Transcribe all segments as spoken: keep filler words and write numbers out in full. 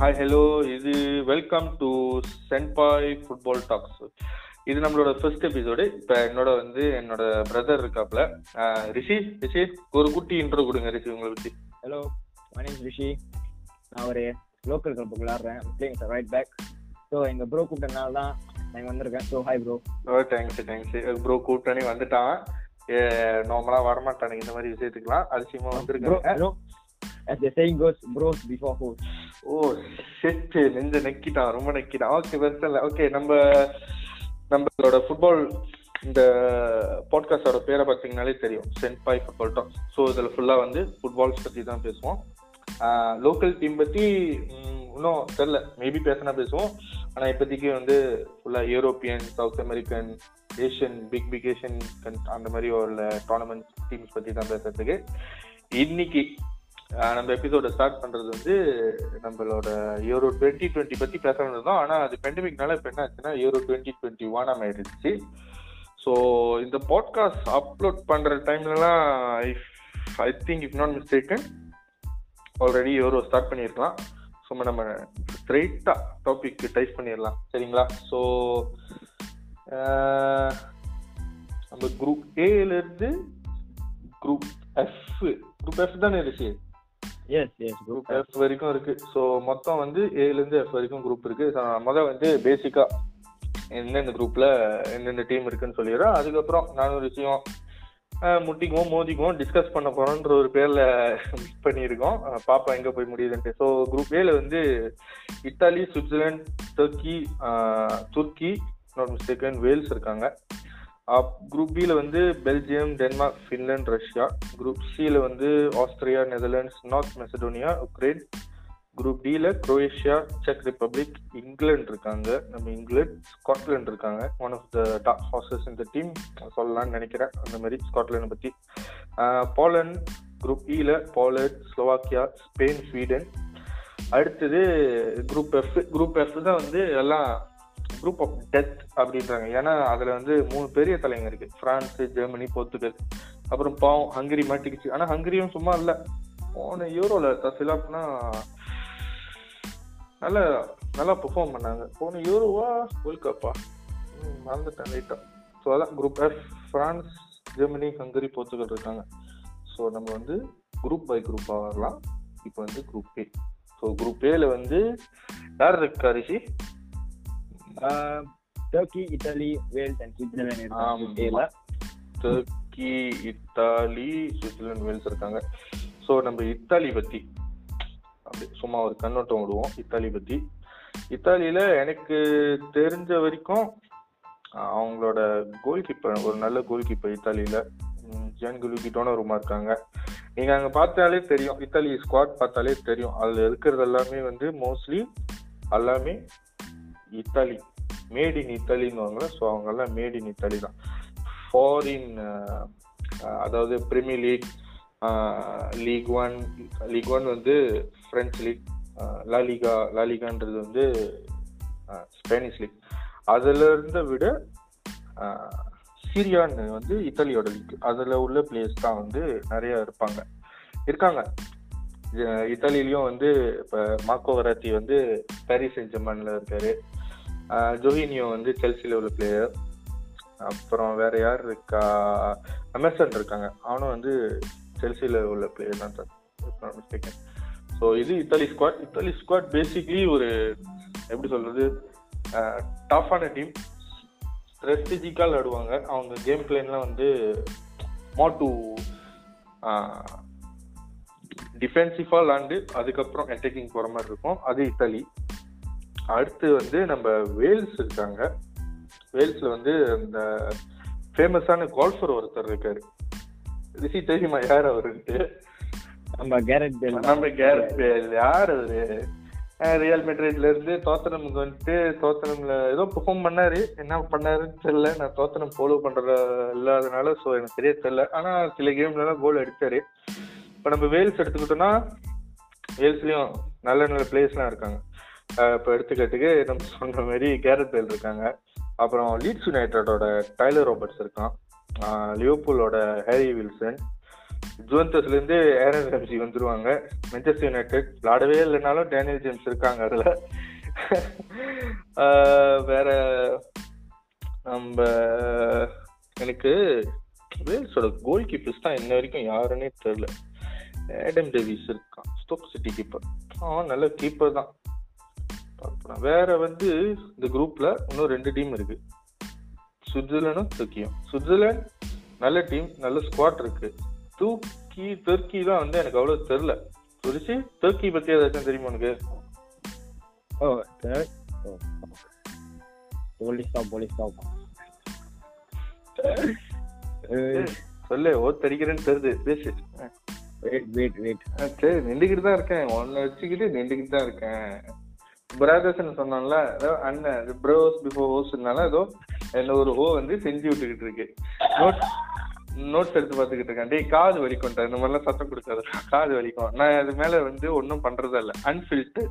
Hi hello, இது welcome to சென்பாய் football talks. இது நம்மளோட ஃபர்ஸ்ட் எபிசோடு. இப்போ என்னோட வந்து என்னோட பிரதர் இருக்காப்புல ரிஷி. ரிஷி, ஒரு குட்டி இன்ட்ரோ கொடுங்க ரிஷி உங்களை பற்றி. Hello, my name is Rishi. நான் ஒரு லோக்கல் கிளப்புக்கு விளாட்றேன், playing a right back. So எங்கள் ப்ரோ கூப்பிட்டனால தான் நாங்கள் வந்திருக்கேன். So hi bro. Oh thanks thanks. Bro கூப்பிட்டானே வந்துட்டான். நார்மலாக வரமாட்டானுங்க இந்த மாதிரி விஷயத்துக்குலாம். அதிசயமாக வந்துருக்கேன். As the saying goes, bros before hoes. Oh shit, ninja nekkita romba nekkita. Okay, personal. Okay, நம்ம நம்மளோட ஃபுட்பால் இந்த பாட்காஸ்டோட பேரை பார்த்தீங்கன்னாலே தெரியும், சென்பாய் ஃபுட்பால் டாக்ஸ். ஸோ இதில் ஃபுல்லாக வந்து ஃபுட்பால்ஸ் பற்றி தான் பேசுவோம். லோக்கல் டீம் பற்றி இன்னும் தெரில, மேபி பேசினா பேசுவோம். ஆனால் இப்போதைக்கு வந்து ஃபுல்லாக European, South American, Asian, big big Asian அந்த மாதிரி உள்ள டோர்னமெண்ட் டீம்ஸ் பற்றி தான் பேசுறதுக்கு. இன்னைக்கு நம்ம எபிசோட ஸ்டார்ட் பண்றது வந்து நம்மளோட யூரோ டுவெண்ட்டி டுவெண்ட்டி பத்தி பேசணும் தான். ஆனா அது பெண்டமிக்னால இப்ப என்ன ஆச்சுன்னா யூரோ டுவெண்ட்டி டுவெண்ட்டி ஒன் ஆயிடுச்சு. ஸோ இந்த பாட்காஸ்ட் அப்லோட் பண்ற டைம்லலாம் I think if not mistaken already Euro start பண்ணியிருக்கலாம். ஸோ நம்ம ஸ்ட்ரெயிட்டா டாபிக் டைப் பண்ணிடலாம், சரிங்களா? ஸோ நம்ம குரூப் ஏல இருந்து குரூப் எஃப் குரூப் எஃப் தானே இருந்துச்சு. Yes, yes, group F வரைக்கும் இருக்கு. ஸோ மொத்தம் வந்து ஏலேருந்து எஃப் வரைக்கும் குரூப் இருக்கு. மொதல் வந்து பேசிக்கா எந்தெந்த குரூப்ல எந்தெந்த டீம் இருக்குன்னு சொல்லிடுறோம். அதுக்கப்புறம் நானும் ஒரு விஷயம் முட்டிக்குவோம், மோதிக்குவோம், டிஸ்கஸ் பண்ண போறோன்ற ஒரு பேர்ல மிஸ் பண்ணியிருக்கோம். பாப்பா எங்க போய் முடியுதுன்ட்டு. ஸோ குரூப் ஏல வந்து இத்தாலி, சுவிட்சர்லாந்து, துருக்கி துருக்கி நாட் மிஸ்டேக்கன் வேல்ஸ் இருக்காங்க. குரூப் பியில் வந்து Belgium, Denmark, Finland, Russia. Group சியில் வந்து Austria, Netherlands, North Macedonia, Ukraine. Group டியில் குரோயேஷியா, செக் ரிப்பப்ளிக், இங்கிலாந்து இருக்காங்க, நம்ம இங்கிலாந்து, ஸ்காட்லாண்ட் இருக்காங்க. One of the top horses இந்த டீம் சொல்லலாம்னு நினைக்கிறேன். அந்த மாதிரி ஸ்காட்லாண்டை பற்றி. போலண்ட் குரூப் இயில் போலண்ட், ஸ்லோவாக்கியா, ஸ்பெயின், ஸ்வீடன். அடுத்தது குரூப் எஃப். குரூப் எஃப் தான் வந்து எல்லாம் குரூப் ஆஃப் டெத் அப்படின்றாங்க. ஏன்னா அதுல வந்து மூணு பெரிய தலைங்க இருக்கு, பிரான்ஸ், ஜெர்மனி, போர்த்துகல். அப்புறம் பாவம் ஹங்கரி மாட்டிக்கிச்சு. ஆனா ஹங்கரியும் சும்மா இல்லை, போன யூரோல தசிலாப்னா நல்லா நல்லா பெர்ஃபார்ம் பண்ணாங்க. போன யூரோவா வேர்ல்ட் கப்பா மறந்துட்டேன் லைட்டா. ஸோ அதான் group F, France, Germany, Hungary, Portugal இருக்காங்க. ஸோ நம்ம வந்து குரூப் பை குரூப்பாக வரலாம். இப்போ வந்து குரூப் ஏ. ஸோ குரூப் ஏல வந்து யார் இருக்கா ரிஷி? Turkey, Italy, Wales and Switzerland. Turkey, Italy, Switzerland, Wales இருக்காங்க. ஸோ நம்ம இத்தாலி பற்றி அப்படி சும்மா ஒரு கண்ணோட்டம் விடுவோம். இத்தாலி பற்றி இத்தாலியில் எனக்கு தெரிஞ்ச வரைக்கும் அவங்களோட கோல் கீப்பர் ஒரு நல்ல கோல் கீப்பர் இத்தாலியில் ஜான்கியோலோ டோனாரூமா இருக்காங்க. நீங்கள் அங்கே பார்த்தாலே தெரியும், இத்தாலி ஸ்குவாட் பார்த்தாலே தெரியும், அதில் இருக்கிறது எல்லாமே வந்து மோஸ்ட்லி எல்லாமே இத்தாலி, மேட் இன் இத்தாலின்னு வாங்கலாம். ஸோ அவங்கெல்லாம் மேட் இன் இத்தாலி தான். ஃபாரின், அதாவது Premier League, league one league one வந்து ஃப்ரெஞ்ச் லீக், லாலிகா லாலிகான்றது வந்து ஸ்பானிஷ் லீக். அதில் இருந்த விட சீரியான்னு வந்து இத்தாலியோட லீக், அதில் உள்ள பிளேயர்ஸ் தான் வந்து நிறையா இருப்பாங்க இருக்காங்க இத்தாலியிலையும் வந்து. இப்போ மார்க்கோ வராத்தி வந்து பாரிஸ் சென்ட் ஜெர்மன்ல இருக்காரு, ஜோஹினியோ வந்து செல்சியில் உள்ள பிளேயர். அப்புறம் வேற யார் இருக்கா, எமர்சன் இருக்காங்க, அவனும் வந்து செல்சியில் உள்ள பிளேயர் தான் சார். ஸோ இது Italy squad. Italy squad basically ஒரு எப்படி சொல்றது, டஃப்பான டீம், ஸ்ட்ராட்டஜிக்காக விளையாடுவாங்க. அவங்க கேம் பிளான்லாம் வந்து மாட்டு டிஃபென்சிவா விளாண்டு அதுக்கப்புறம் அட்டாக்கிங் போகிற மாதிரி இருக்கும். அது இத்தாலி. அடுத்து வந்து நம்ம வேல்ஸ் இருக்காங்க. வேல்ஸில் வந்து அந்த ஃபேமஸான கோல்ஃபர் ஒருத்தர் இருக்காரு, ரிஷி தெரியுமா யார் அவருக்கு? நம்ம கேரட் பேல். நம்ம கேரட் பேல் யார் அவரு? ரியல் மெட்ரிட்ல இருந்து தோத்தனமுக்கு வந்துட்டு தோத்தனம்ல ஏதோ பெர்ஃபார்ம் பண்ணாரு, என்ன பண்ணாருன்னு தெரியல. நான் தோத்தனம் ஃபாலோ பண்ற இல்லாதனால ஸோ எனக்கு தெரிய தெரியல. ஆனால் சில கேம்லலாம் கோல் அடித்தாரு. இப்போ நம்ம வேல்ஸ் எடுத்துக்கிட்டோம்னா வேல்ஸ்லேயும் நல்ல நல்ல பிளேயர்ஸ்லாம் இருக்காங்க. இப்போ எடுத்துக்கிட்டுக்கு நம்ம சொன்ன மாதிரி கேரட் பேல் இருக்காங்க, அப்புறம் லீட்ஸ் யுனைடடோட டைலர் ராபர்ட்ஸ் இருக்கான், லியோபூலோட ஹேரி வில்சன், ஜோன்ஸ்ல இருந்து ஏரன் ராம்சி வந்துருவாங்க. மேன்செஸ்டர் யுனைடெட் விளாடவே இல்லைனாலும் டேனியல் ஜேம்ஸ் இருக்காங்க. அதுல வேற நம்ம எனக்கு வேல்ஸோட கோல் கீப்பர்ஸ் தான் இன்ன வரைக்கும் யாருன்னே தெரியல. ஆடம் டேவிஸ் இருக்கான், ஸ்டோக் சிட்டி கீப்பர், அவன் நல்ல கீப்பர் தான். வேற வந்து இந்த குரூப்ல இன்னும் ரெண்டு டீம் இருக்கு, சுவிட்சர்லாண்டும் துருக்கியும். சுவிட்சர்லாண்ட் நல்ல டீம், நல்ல ஸ்குவாட் இருக்கு. துருக்கி துருக்கி தான் வந்து எனக்கு அவ்வளவு தெரியல. குறிச்சி துருக்கி பத்தி ஏதாச்சும் தெரியுமா உனக்கு? சொல்லு, ஓத்தடிக்கிறேன்னு தெரியுது, பேசு. சரி, நின்றுகிட்டு தான் இருக்கேன், ஒன்ன வச்சுக்கிட்டு நின்றுகிட்டு தான் இருக்கேன். பிரதர்ஸ் சொன்னால அண்ணன் ப்ரோஸ் பிஃபோர் ஹோஸ்னால ஏதோ என்ன ஒரு ஹோ வந்து செஞ்சு விட்டுக்கிட்டு இருக்கு. நோட் நோட்ஸ் எடுத்து பார்த்துக்கிட்டு இருக்கேன். டே, காது வலிக்கும்ட்டா, இந்த மாதிரிலாம் சத்தம் கொடுக்காது, காது வலிக்கும். நான் அது மேல வந்து ஒன்றும் பண்றதா இல்லை. அன்ஃபில்டர்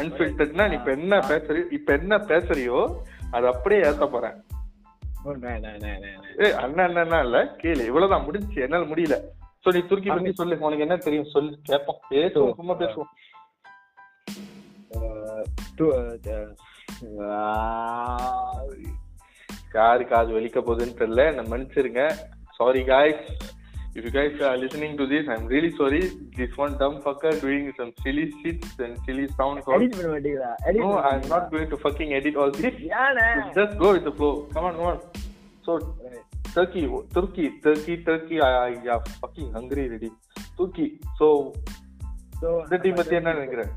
அன்ஃபில்டர்ட்னா நீ இப்ப என்ன பேசுறியோ இப்ப என்ன பேசுறியோ அது அப்படியே ஏற்ற போறேன். ஏ அண்ணா அண்ணா இல்ல, கேளு, இவ்வளவுதான் முடிஞ்சு. என்னால முடியல. சோ நீ துருக்கி பத்தி சொல்லு, உனக்கு என்ன தெரியும் சொல்லு, கேட்போம், பேசுவோம், சும்மா பேசுவோம். யாருக்கு அது வலிக்க போகுதுன்னு தெரியல, நான் மன்னிச்சிருங்க. Sorry guys, if you guys are listening to this, I'm really sorry. This one dumb fucker doing some silly shits and silly sound calls. Edit பண்ண மாட்டீங்களா? No, I'm not going to fucking edit all this. Just go with the flow. Come on, come on. So, Turkey, Turkey, Turkey, Turkey. I am fucking hungry already. Turkey. So, இந்த team பத்தி என்ன நினைக்கிறேன்?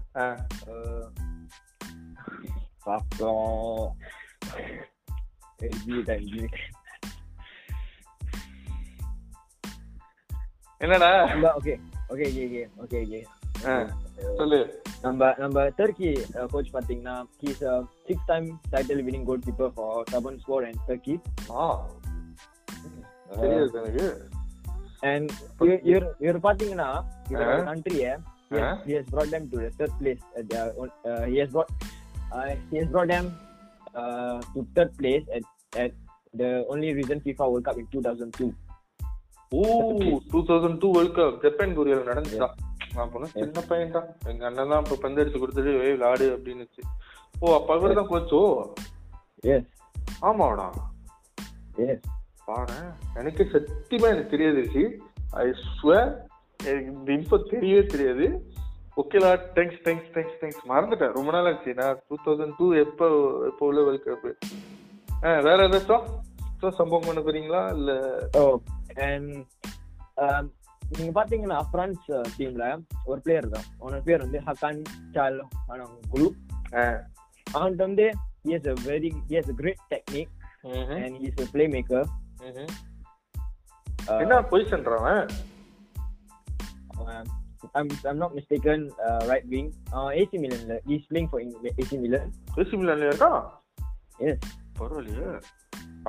என்னடா okay okay okay okay okay சொல்லு. நம்ம நம்ம Turkey coach பாத்தீங்கன்னா, he is a six time title winning goalkeeper for Southern squad and Turkey. ஆ தெரியுது எனக்கு. And you you பாத்தீங்கன்னா இந்த கண்ட்ரியை Yes, he has brought them to the third place. At their own, uh, he has brought uh, he has brought them uh, to third place at at the only recent FIFA World Cup in two thousand two. Oh, two thousand two World Cup. Japan Korea நடந்துச்சா? நான் போன சின்ன பையன்டா. எங்க அண்ணன் தான் அப்ப பந்து எடுத்து கொடுத்துட்டு "ஏய் விளையாடு" அப்படினுச்சு. ஓ, அப்ப இவர தான் கோச்சோ? Yes. ஆமாடா. Yes. பாரு, எனக்கு சத்தியமா எனக்கு தெரியாது. I swear இந்த இன்ஃபோ தெரியவே தெரியாது. ஓகேலா, தேங்க்ஸ் தேங்க்ஸ் தேங்க்ஸ் தேங்க்ஸ் மறந்துட்டேன், ரொம்ப நாள் ஆச்சு. நான் டூ தௌசண்ட் டூ எப்போ எப்போ உள்ள வேர்ல்ட் கப்பு. ஆ, வேற ஏதாச்சும் சம்பவம் பண்ண போறீங்களா? இல்லை, நீங்க பாத்தீங்கன்னா பிரான்ஸ் டீம்ல ஒரு பிளேயர் தான், அவனோட பேர் வந்து ஹகான் சால்ஹானோகுலு. அவன் வந்து he has a very he has a great technique and he is a playmaker. என்ன பொசிஷன்றான்? Um, I'm I'm not mistaken, uh, right wing. Uh, A C Milan. He's playing for A C Milan. A C Milan la irka? Yes. Parvaliya.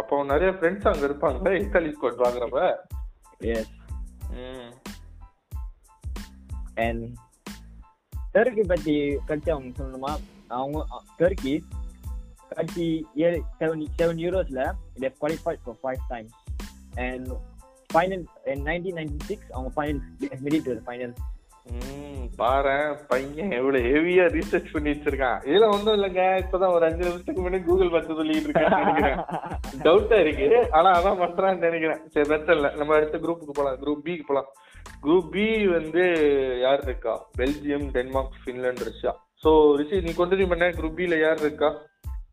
Appo nariya friends anga irupanga, Italy squad vaangrappa. Yes. Mm. And Turkey பத்தி கட்சி அவங்க சொல்லணுமா? அவங்க Turkey கட்சி seventy-seven யூரோஸ்ல they qualified for five times and final in nineteen ninety-six அவங்க final made to the final. ம், பாரே பையன் எவ்வளவு ஹெவியா ரிசர்ச் பண்ணி வச்சிருக்கான். இதல வந்து இல்லங்க, இப்போதான் ஒரு அஞ்சு நிமிஷத்துக்கு முன்னாடி கூகுள் பார்த்து சொல்லிட்டு இருக்கேன்னு நினைக்கிறேன். டவுட்டா இருக்கு, ஆனா அதான் பண்றான்னு நினைக்கிறேன். சரி, பிரச்சனை இல்ல, நம்ம அடுத்த குரூப்புக்கு போலாம். குரூப் B க்கு போலாம். குரூப் B வந்து யார் இருக்கா? Belgium, Denmark, Finland, Russia. So Rishi, நீ கண்டினியூ பண்ண. குரூப் B ல யார் இருக்கா?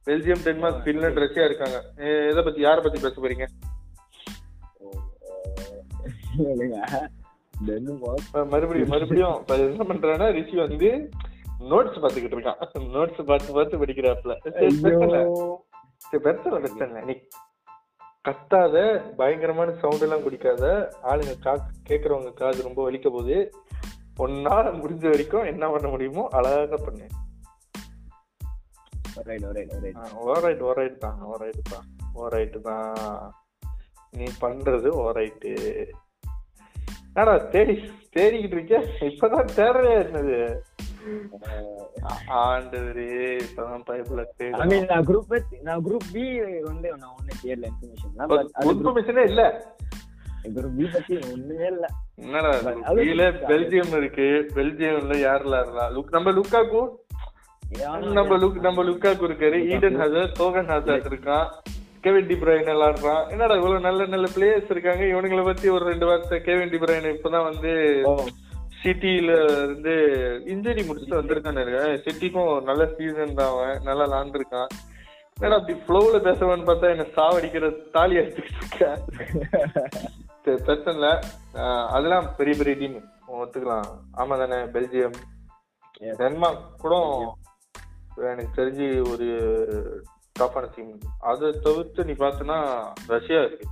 பெல்ஜியம், டென்மார்க், ஃபின்லாந்து, ரஷ்யா இருக்காங்க. இத பத்தி யாரை பத்தி பேச போறீங்க? மறுபடியும் மறுபடியும் பண்றேன்னா ரிஷி வந்து நோட்ஸ் பாத்துக்கிட்டு இருக்கான். நோட்ஸ் பார்த்து பார்த்து படிக்கிறாப்ல. பிரச்சனை கத்தாத, பயங்கரமான சவுண்ட் எல்லாம் குடிக்காத, ஆளுங்க கேக்குறவங்க காது ரொம்ப வலிக்க போகுது. ஒன்னால முடிஞ்ச வரைக்கும் என்ன பண்ண முடியுமோ அழகா பண்ணு. ஓரைட் ஓரைட் தான் ஓரைட் தான் ஓரைட் தான் நீ பண்றது ஓரைட்டு. ஆனா தேடி தேடிக்கிட்டு இருக்கேன், இப்பதான் தேடலையா இருந்தது. ஆண்டவரே, இப்பதான் பைப்ல தேடி நான் குரூப் நான் குரூப் B வந்து நான் ஒண்ணே தேடல. இன்ஃபர்மேஷன் குரூப் இன்ஃபர்மேஷனே இல்ல. பெல்ஜியம் இருக்கு, பெல்ஜியம்ல யாரெல்லாம் இருந்தா நம்ம லுக்காக்கு நம்ம லுக் நம்ம லுக்காக்கு இருக்காரு, ஈடன் ஹசர், சோகன் ஹசர் இருக்கான், கேவின் டி பிரைன் எல்லாம் இருக்கான். என்னடா இவ்வளவு நல்ல நல்ல பிளேயர்ஸ் இருக்காங்க, இவனுங்களை பத்தி ஒரு ரெண்டு வார்த்தை. கேவின் டி பிரைன் இப்பதான் வந்து சிட்டியில இருந்து இன்ஜுரி முடிச்சுட்டு வந்திருக்கான்னு இருக்கேன். சிட்டிக்கும் நல்ல சீசன் தான், அவன் நல்லா லாண்டிருக்கான். ஏன்னா அப்படி ஃப்ளோல பேசவான்னு பார்த்தா என்ன சாவடிக்கிற தாலி அடிச்சுக்கிட்டு இருக்கேன். பிரச்சனை இல்லை, அதெல்லாம் பெரிய பெரிய டீம் ஒத்துக்கலாம். ஆமா தானே, பெல்ஜியம், டென்மார்க் கூட எனக்கு தெரிஞ்சு ஒரு டஃபான டீம். அதை தவிர்த்து நீ பார்த்தனா ரஷ்யா இருக்கு.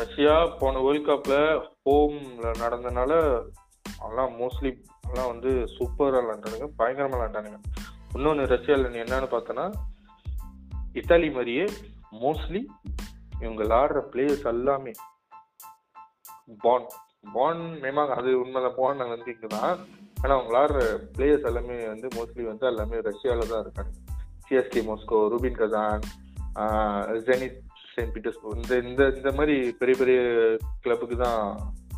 ரஷ்யா போன வேர்ல்ட் கப்ல ஹோம்ல நடந்தனால அதெல்லாம் மோஸ்ட்லி அதெல்லாம் வந்து சூப்பராக விளாண்டானுங்க, பயங்கரமாக விளாண்டானுங்க. இன்னொன்று ரஷ்யாவில் நீ என்னன்னு பார்த்தோன்னா இத்தாலி மாதிரியே மோஸ்ட்லி இவங்க விளாடுற பிளேயர்ஸ் எல்லாமே பான் பான் மேமா அது உண்மைதான். பான் வந்து இங்கே தான், ஆனால் அவங்க விளாடுற பிளேயர்ஸ் எல்லாமே வந்து மோஸ்ட்லி வந்து எல்லாமே ரஷ்யாவில் தான் இருக்காங்க. CSK Moscow, Rubin Kazan, Zenit Saint Petersburg, இந்த இந்த இந்த மாதிரி பெரிய பெரிய கிளப்புக்கு தான்,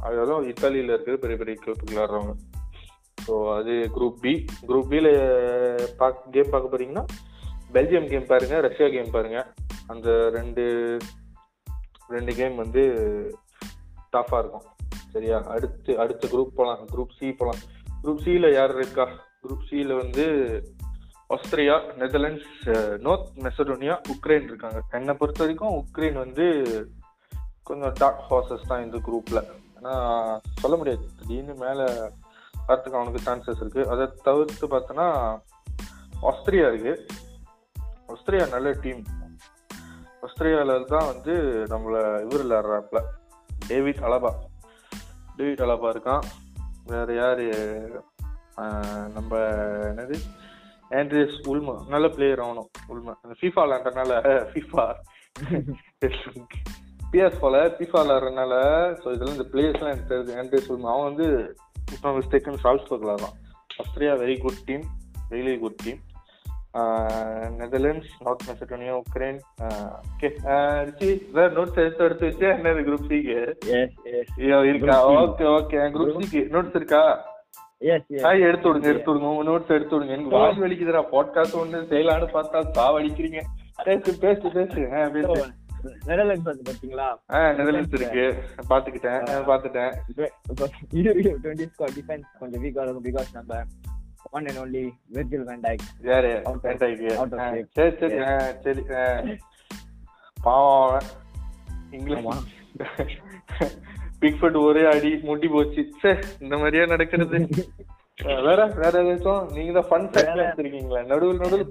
அதுதான் இத்தாலியில இருக்கிற பெரிய பெரிய கிளப்புக்கு விளாடுறவங்க. ஸோ அது குரூப் பி. குரூப் பில பார்க்க கேம் பார்க்க போறீங்கன்னா பெல்ஜியம் கேம் பாருங்க, ரஷ்யா கேம் பாருங்க. அந்த ரெண்டு ரெண்டு கேம் வந்து டஃபா இருக்கும். சரியா, அடுத்து அடுத்த குரூப் போகலாம், குரூப் சி போகலாம். குரூப் சியில யார் இருக்கா? குரூப் சியில வந்து Austria, Netherlands, North Macedonia, Ukraine இருக்காங்க. என்னை பொறுத்த வரைக்கும் உக்ரைன் வந்து கொஞ்சம் டாக் ஹார்சஸ் தான் இந்த குரூப்ல. ஆனால் சொல்ல முடியாது, திடீர்னு மேலே வரத்துக்கு அவனுக்கு சான்சஸ் இருக்குது. அதை தவிர்த்து பார்த்தோன்னா ஆஸ்திரியா இருக்குது. ஆஸ்திரியா நல்ல டீம். ஆஸ்திரேலியாவில் தான் வந்து நம்மளை இவர் விளாட்றாப்புல டேவிட் அலபா, டேவிட் அலபா இருக்கான். வேறு யார், நம்ம என்னது ஆண்ட்ரேஸ் உல்மர், நல்ல பிளேயர். ஆகணும் உல்மர் அந்த ஃபிஃபா விளாண்டனால, ஃபிஃபா பிஎஸ் போல பிஃபா விளாட்றதுனால. ஸோ இதெல்லாம் இந்த பிளேயர்ஸ்லாம் எனக்கு தெரியுது. ஆண்ட்ரேஸ் உல்மர் அவன் வந்து இப்போ மிஸ்டேக்குன்னு சால்ஸ்பர்க் விளாட்றான். Austria very good team, very good team. Netherlands, North Macedonia, Ukraine. Okay Richie sir notes எடுத்து எடுத்து வச்சு என்னது குரூப் சிக்கு இருக்கா? ஓகே ஓகே குரூப் சிக்கு நோட்ஸ் இருக்கா? எடுத்து விடுங்க எடுத்து விடுங்க உங்க நோட்ஸ் எடுத்து விடுங்க. எனக்கு வாய் வலிக்குதுடா, பாட்காஸ்ட் ஒன்று செய்யலான்னு பார்த்தா சாவடிக்கிறீங்க. பேசு பேசு பேசு பேசு. நெதர்லாண்ட்ஸ் வந்து பாத்தீங்களா? ஆ நெதர்லாண்ட்ஸ் இருக்கு, பாத்துக்கிட்டேன் பாத்துட்டேன். இருபது ஸ்கோர் டிஃபென்ஸ் கொஞ்சம் வீக்கா இருக்கும் because நம்ம one and only Virgil van Dijk. யாரே van Dijk. சரி சரி சரி பாவம் இங்கிலாந்து பிக்ஃபோர்ட் ஒரே அடி முட்டி போச்சு. சே இந்த மாதிரியா நடக்கிறது. வேற வேற ஏதாச்சும் நீங்க தான் ஃபன் ஃபேக்ட் எடுத்துருக்கீங்களா? நடுவில் நடுவில்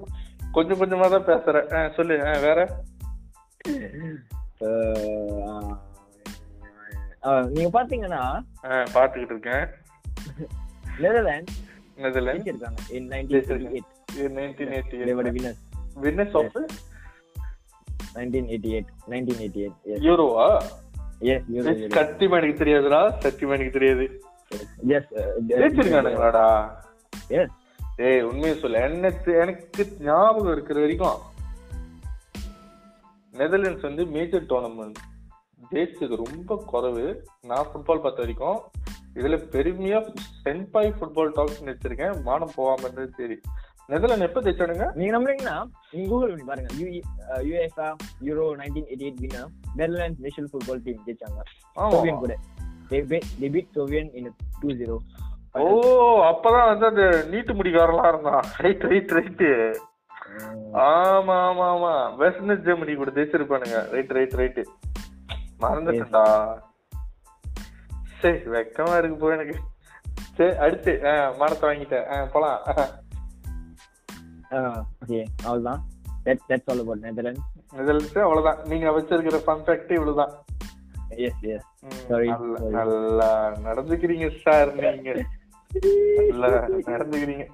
கொஞ்சம் கொஞ்சமா தான் பேசுறேன். சொல்லு வேற. நீங்க பாத்தீங்கன்னா பாத்துக்கிட்டு இருக்கேன். நெதர்லாண்ட்ஸ் நெதர்லாண்ட்ஸ் இருக்காங்க in nineteen eighty-eight in nineteen eighty-eight they were winners winners of nineteen eighty-eight nineteen eighty-eight yes euro ah yes euro சத்தியமா எனக்கு தெரியாதுடா, சத்தியமா எனக்கு தெரியாது. yes தெரிஞ்சிருக்கானுங்களாடா? yes ஏய் உண்மையை சொல்ல, என்ன எனக்கு ஞாபகம் இருக்கிற வரைக்கும் நெதர்லாண்ட்ஸ் வந்து மேஜர் டோர்னமெண்ட் ஜெயிச்சது ரொம்ப குறைவு நான் ஃபுட்பால் பார்த்த வரைக்கும். இதுல பெருமையா சென்பாய் ஃபுட்பால் டாக்ஸ் நினைச்சிருக்கேன், மானம் போகாம. சரி நெதர்லாண்ட் எப்ப ஜெயிச்சானுங்க நீங்க நம்புறீங்கன்னா நீங்க கூகுள் பண்ணி பாருங்க. UEFA Euro nineteen eighty eight winner Netherlands national football team ஜெயிச்சாங்க. சோவியன் கூட they beat Soviet in two zero. ஓ அப்பதான் வந்து அந்த நீட்டு முடிக்காரலாம் இருந்தான். ரைட் ரைட் ரைட் ஆமா ஆமா ஆமா வெஸ்ட் ஜெர்மனி கூட ஜெயிச்சிருப்பானுங்க. ரைட் ரைட் ரைட் மறந்துட்டா. சரி வெக்கமா இருக்கு போய் எனக்கு. சரி அடுத்து மரத்தை வாங்கிட்டேன் போலாம். அவ்வளவுதான் அவ்வளவுதான் நீங்க வச்சிருக்கிற ஃபன் ஃபேக்ட் இவ்வளவுதான். நல்லா நடந்துக்கிறீங்க சார், நீங்க நல்லா நடந்துக்கிறீங்க.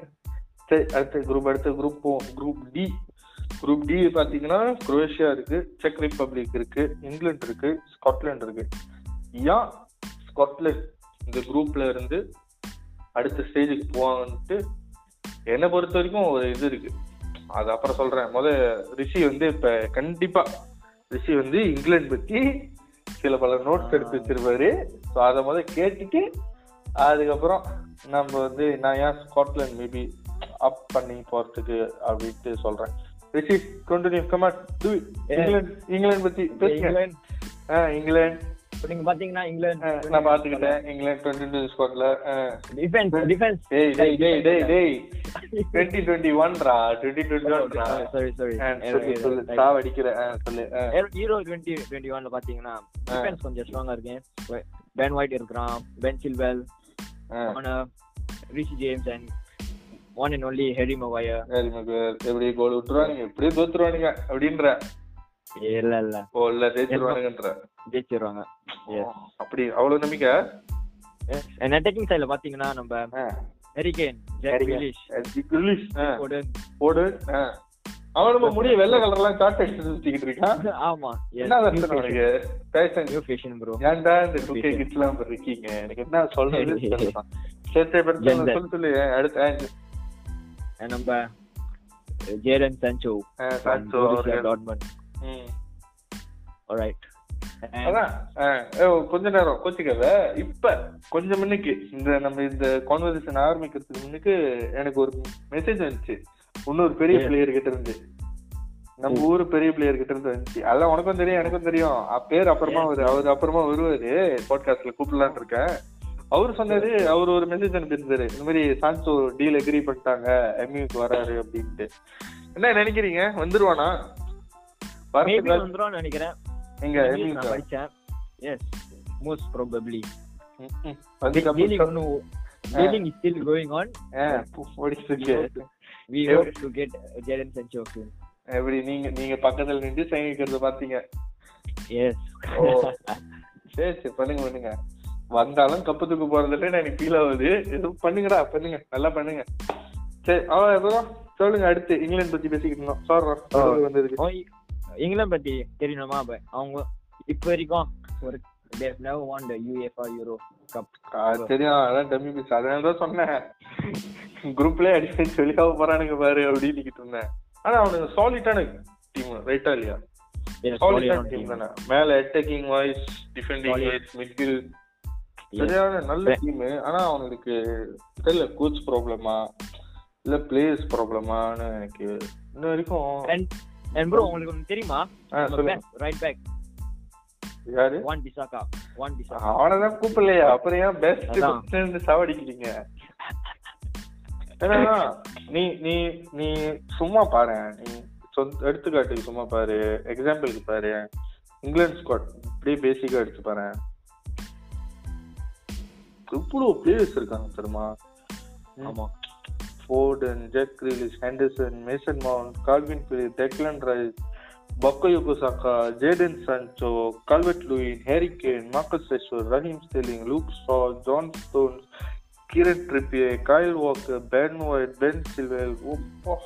சரி அடுத்த குரூப், அடுத்த group group D. Group D பார்த்தீங்கன்னா குரோஷியா இருக்கு, செக் ரிப்பப்ளிக் இருக்கு, இங்கிலாந்து இருக்கு, ஸ்காட்லாண்ட் இருக்கு. ஏன் ஸ்காட்லாண்ட் இந்த குரூப்ல இருந்து அடுத்த ஸ்டேஜுக்கு போவாங்கன்ட்டு என்னை பொறுத்த வரைக்கும் ஒரு இது இருக்கு, அது அப்புறம் சொல்றேன். முதல் ரிஷி வந்து இப்ப கண்டிப்பா ரிஷி வந்து இங்கிலாந்து பத்தி சில பல நோட்ஸ் எடுத்து வச்சிருப்பாரு. ஸோ அதை முதல் கேட்டுட்டு அதுக்கப்புறம் நம்ம வந்து நான் ஏன் ஸ்காட்லாண்ட் மேபி அப் பண்ணி போறதுக்கு அப்படின்ட்டு சொல்றேன். இங்கிலாந்து பத்தி இங்கிலாந்து இங்கிலாந்து நீங்க பாத்தீங்கன்னா இங்கிலாந்து நான் பாத்துக்கிட்டேன். இங்கிலாந்து ஸ்குவாட்ல டிஃபென்ஸ் டிஃபென்ஸ் டேய் டேய் டேய் டேய் இருபது இருபத்தி ஒன்று ரா இருபது இருபத்தி ஒன்று ரா சாரி சாரி சாவ அடிக்குற சொல்லு ஹீரோ இருபது இருபத்தி ஒன்று ல பாத்தீங்கன்னா டிஃபென்ஸ் கொஞ்சம் ஸ்ட்ராங்கா இருக்கு. பென் வைட் இருக்கான், பென் சில்வெல், ஆனர், Reece James and one and only Harry Maguire. Harry Maguire எப்படி கோல் உட்றானீங்க எப்படி தோத்துறானீங்க அப்படின்ற இல்ல இல்ல ஓ இல்ல ஜெயிச்சிருவாங்கன்ற ஜெயிச்சிருவாங்க அப்படி அவ்வளவு நம்பிக்கை. அண்ட் அட்டாக்கிங் சைடுல பாத்தீங்கன்னா நம்ம Harry Kane, Jack Grealish, Grealish Foden Foden அவன் நம்ம முடிய வெள்ளை கலர்லாம் ஷார்ட் எக்ஸ்டென்ஷன் வச்சிட்டு இருக்கான். ஆமா என்ன வந்து உங்களுக்கு பேஷன் நியூ ஃபேஷன் bro. ஏன்டா இந்த டூகே கிட்ஸ்லாம் இருக்கீங்க எனக்கு என்ன சொல்றது தெரியல. சேட்டை பத்தி சொல்ல சொல்லு அடுத்து நம்ம ஜேடன் சான்சோ சான்சோ டாட்மண்ட் கொஞ்ச நேரம் கோச்சிக்கல. இப்ப கொஞ்சம் முன்னுக்கு இந்த நம்ம இந்த கான்வர்சேஷன் ஆரம்பிக்கிறதுக்கு முன்னுக்கு எனக்கு ஒரு மெசேஜ் வந்துச்சு இன்னொரு பெரிய பிளேயர் கிட்ட இருந்து, நம்ம ஊரு பெரிய பிளேயர் கிட்ட இருந்து வந்துச்சு. அதெல்லாம் உனக்கும் தெரியும் எனக்கும் தெரியும். பேர் அப்புறமா ஒரு அவர் அப்புறமா வருவாரு பாட்காஸ்ட்ல கூப்பிடலான் இருக்கேன். அவரு சொன்னாரு அவரு ஒரு மெசேஜ் அனுப்பியிருந்தாரு இந்த மாதிரி சான்சோ டீல் அக்ரி பண்ணிட்டாங்க எம்யூக்கு வராரு அப்படின்ட்டு. என்ன நினைக்கிறீங்க வந்துருவானா? நினைக்கிறேன் பண்ணுங்க வந்தாலும் கப்பத்துக்கு போறதுல எனக்கு ஃபீல் ஆகுது. எதுவும் பண்ணுங்கடா பண்ணுங்க நல்லா பண்ணுங்க. சரி அவன் சொல்லுங்க அடுத்து இங்கிலாந்து பத்தி பேசிக்கிட்டு இருந்தோம். சார் வந்ததுக்கு இங்கிலாந்து பத்தி தெரியணுமா? அப்ப அவங்க இப்ப வரைக்கும் ஒரு யூஏஃபா யூரோ கப் தெரியும். அதான் டம்மி பீஸ் அதான் தான் சொன்னேன் குரூப்லயே அடிச்சு சொல்லிக்காக போறானுங்க பாரு அப்படின்னு இருந்தேன். ஆனா அவனுக்கு சாலிட்டான டீம் ரைட்டா இல்லையா? சாலிட்டான டீம் தானே மேல attacking wise defending wise midfield சரியான நல்ல டீம். ஆனா அவனுக்கு தெரியல கோச் ப்ராப்ளமா இல்ல பிளேயர்ஸ் ப்ராப்ளமான்னு எனக்கு இன்ன வரைக்கும். And bro, உங்களுக்கு ஒன்னு தெரியுமா? ரைட் பேக் யாரு? வான் பிசாகா. வான் பிசாகா அவன தான் கூப்பிடலையா? அப்புறம் ஏன் பெஸ்ட் பெஸ்ட்னு சாவடிக்கிறீங்க? என்னன்னா நீ நீ நீ சும்மா பாரு, நீ எடுத்துக்காட்டுக்கு சும்மா பாரு, எக்ஸாம்பிளுக்கு பாரு. இங்கிலாந்து ஸ்குவாட் இப்படியே பேசிக்கா எடுத்து பாரு, இவ்வளவு பிளேயர்ஸ் இருக்காங்க தெரியுமா? ஆமா Foden, Jack Grealish, Henderson, Mason Mount, Calvin Phillips, Declan Rice, Bukayo Saka, Jadon Sancho, Calvert-Lewin, Harry Kane, Marcus Rashford, Raheem Sterling, Luke Shaw, John Stones, Kieran Trippier, Kyle Walker, Ben White, Ben Chilwell, oh, oh,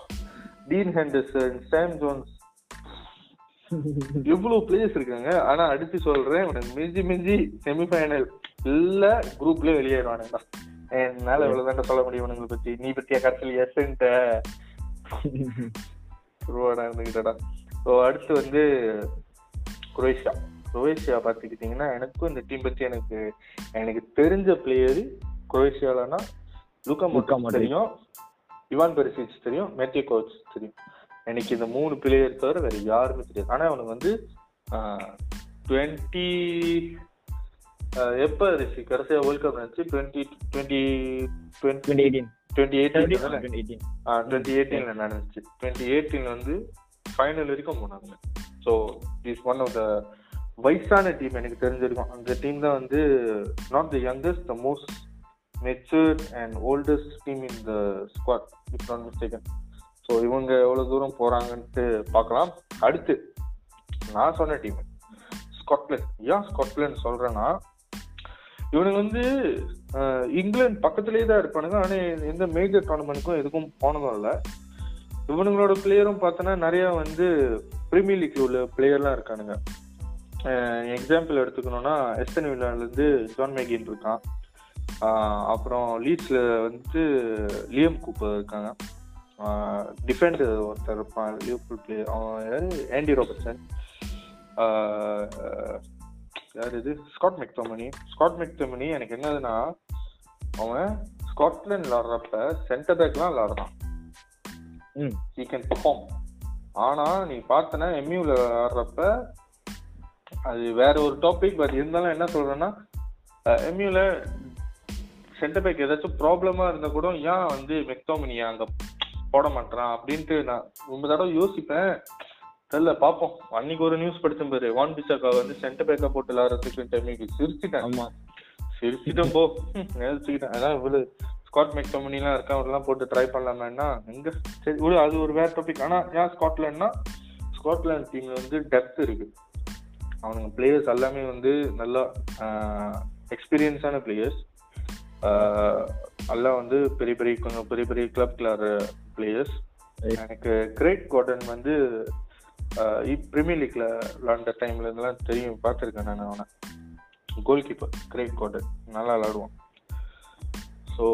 Dean Henderson, Sam Johnstone. எவ்வளோ players இருக்காங்க. ஆனால் அடுத்து சொல்கிறேன் மிஞ்சி மிஞ்சி semi-final இல்லை குரூப்லேயே வெளியேறானுங்க. என்னால இவ்வளவுதான் சொல்ல முடியும் உங்களை பத்தி. நீ பத்தியா கடைசியில் எஸ்ன்ட்டா. ஸோ அடுத்து வந்து குரோஷியா. குரோஷியா பார்த்துக்கிட்டிங்கன்னா எனக்கும் இந்த டீம் பற்றி எனக்கு எனக்கு தெரிஞ்ச பிளேயரு குரோஷியாலன்னா லுக்கா மொட்டா தெரியும், இவான் பெரிசிச் தெரியும், மேத்யூ கோச் தெரியும். எனக்கு இந்த மூணு பிளேயர் தவிர வேற யாருமே தெரியாது. ஆனால் அவனுக்கு வந்து டுவெண்ட்டி எப்போ இருந்துச்சு கடைசியா வேர்ல்ட் கப் இருந்துச்சு twenty twenty twenty eighteen twenty eighteen ஆ டுவெண்ட்டி எயிட்டீனில் நடந்துச்சு. டுவெண்ட்டி எயிட்டீனில் வந்து ஃபைனல் வரைக்கும் போனாங்க. So is one of the வயசான டீம் எனக்கு தெரிஞ்சிருக்கும். அந்த டீம் தான் வந்து not the youngest the most matured and oldest team in the squad if not mistaken. So இவங்க எவ்வளோ தூரம் போகிறாங்கன்ட்டு பார்க்கலாம். அடுத்து நான் சொன்ன டீம் ஸ்காட்லாண்ட். ஏன் ஸ்காட்லாண்ட் சொல்கிறேன்னா இவனுக்கு வந்து இங்கிலாந்து பக்கத்துலேயே தான் இருப்பானுங்க. ஆனால் எந்த மேஜர் டோர்னமெண்ட்டுக்கும் எதுக்கும் போனதும் இல்லை. இவனுங்களோட பிளேயரும் பார்த்தோன்னா நிறையா வந்து ப்ரீமியர் லீக்ல உள்ள பிளேயர்லாம் இருக்கானுங்க. எக்ஸாம்பிள் எடுத்துக்கணுன்னா எஸ்டன் வில்லாலேருந்து ஜான் மேகின் இருக்கான், அப்புறம் லீட்ஸில் வந்து லியம் கூப்பர் இருக்காங்க, டிஃபெண்ட் ஒருத்தர் இருப்பான் லிவர்பூல் பிளேயர் ஆண்டி ராபர்ட்சன், யார் இது? Scott McTominay. ஸ்காட் மெக்டோமனி எனக்கு என்னதுன்னா, அவன் ஸ்காட்லாண்ட் விளாடுறப்ப சென்டர் பேக்லாம் விளாடுறான், ஹி கேன் பெர்ஃபார்ம். ஆனால் நீ பார்த்தனா எம்யூவில் விளாடுறப்ப அது வேற ஒரு டாபிக். பட் இருந்தாலும் என்ன சொல்கிறேன்னா, எம்யூவில் சென்டர் பேக் ஏதாச்சும் ப்ராப்ளமாக இருந்தால் கூட ஏன் வந்து மெக்டோமனியை அங்கே போட மாட்டேறான் அப்படின்ட்டு நான் ரொம்ப தடவை யோசிப்பேன். தெரியல, பார்ப்போம். அன்னைக்கு ஒரு நியூஸ் படித்த பாரு, வான் பிசாக்கா வந்து சென்டர் பேக்காக போட்டு விளாட்றதுக்கு சிரிச்சிட்டேன் சிரிச்சிட்டோம் போ நினைச்சுக்கிட்டேன். அதான் இவ்வளோ ஸ்காட் மெக்டோமனிலாம் இருக்கா, அவரெல்லாம் போட்டு ட்ரை பண்ணலாமேன்னா எங்கே சரி ஒரு அது ஒரு வேறு டாபிக். ஆனால் ஏன் ஸ்காட்லாண்ட்னா, ஸ்காட்லாண்ட் டீமில் வந்து டெப்த் இருக்குது. அவனுங்க பிளேயர்ஸ் எல்லாமே வந்து நல்லா எக்ஸ்பீரியன்ஸான பிளேயர்ஸ், எல்லாம் வந்து பெரிய பெரிய கொஞ்சம் பெரிய பெரிய கிளப் கிளார் பிளேயர்ஸ். எனக்கு கிரேட் கார்டன் வந்து ப்ரீமியர் லீக்ல விளாண்ட டைம்ல இருந்தெல்லாம் தெரியும், பார்த்துருக்கேன் நான். அவனை கோல் கீப்பர் கிரேட் கார்டன் நல்லா விளாடுவான். ஸோ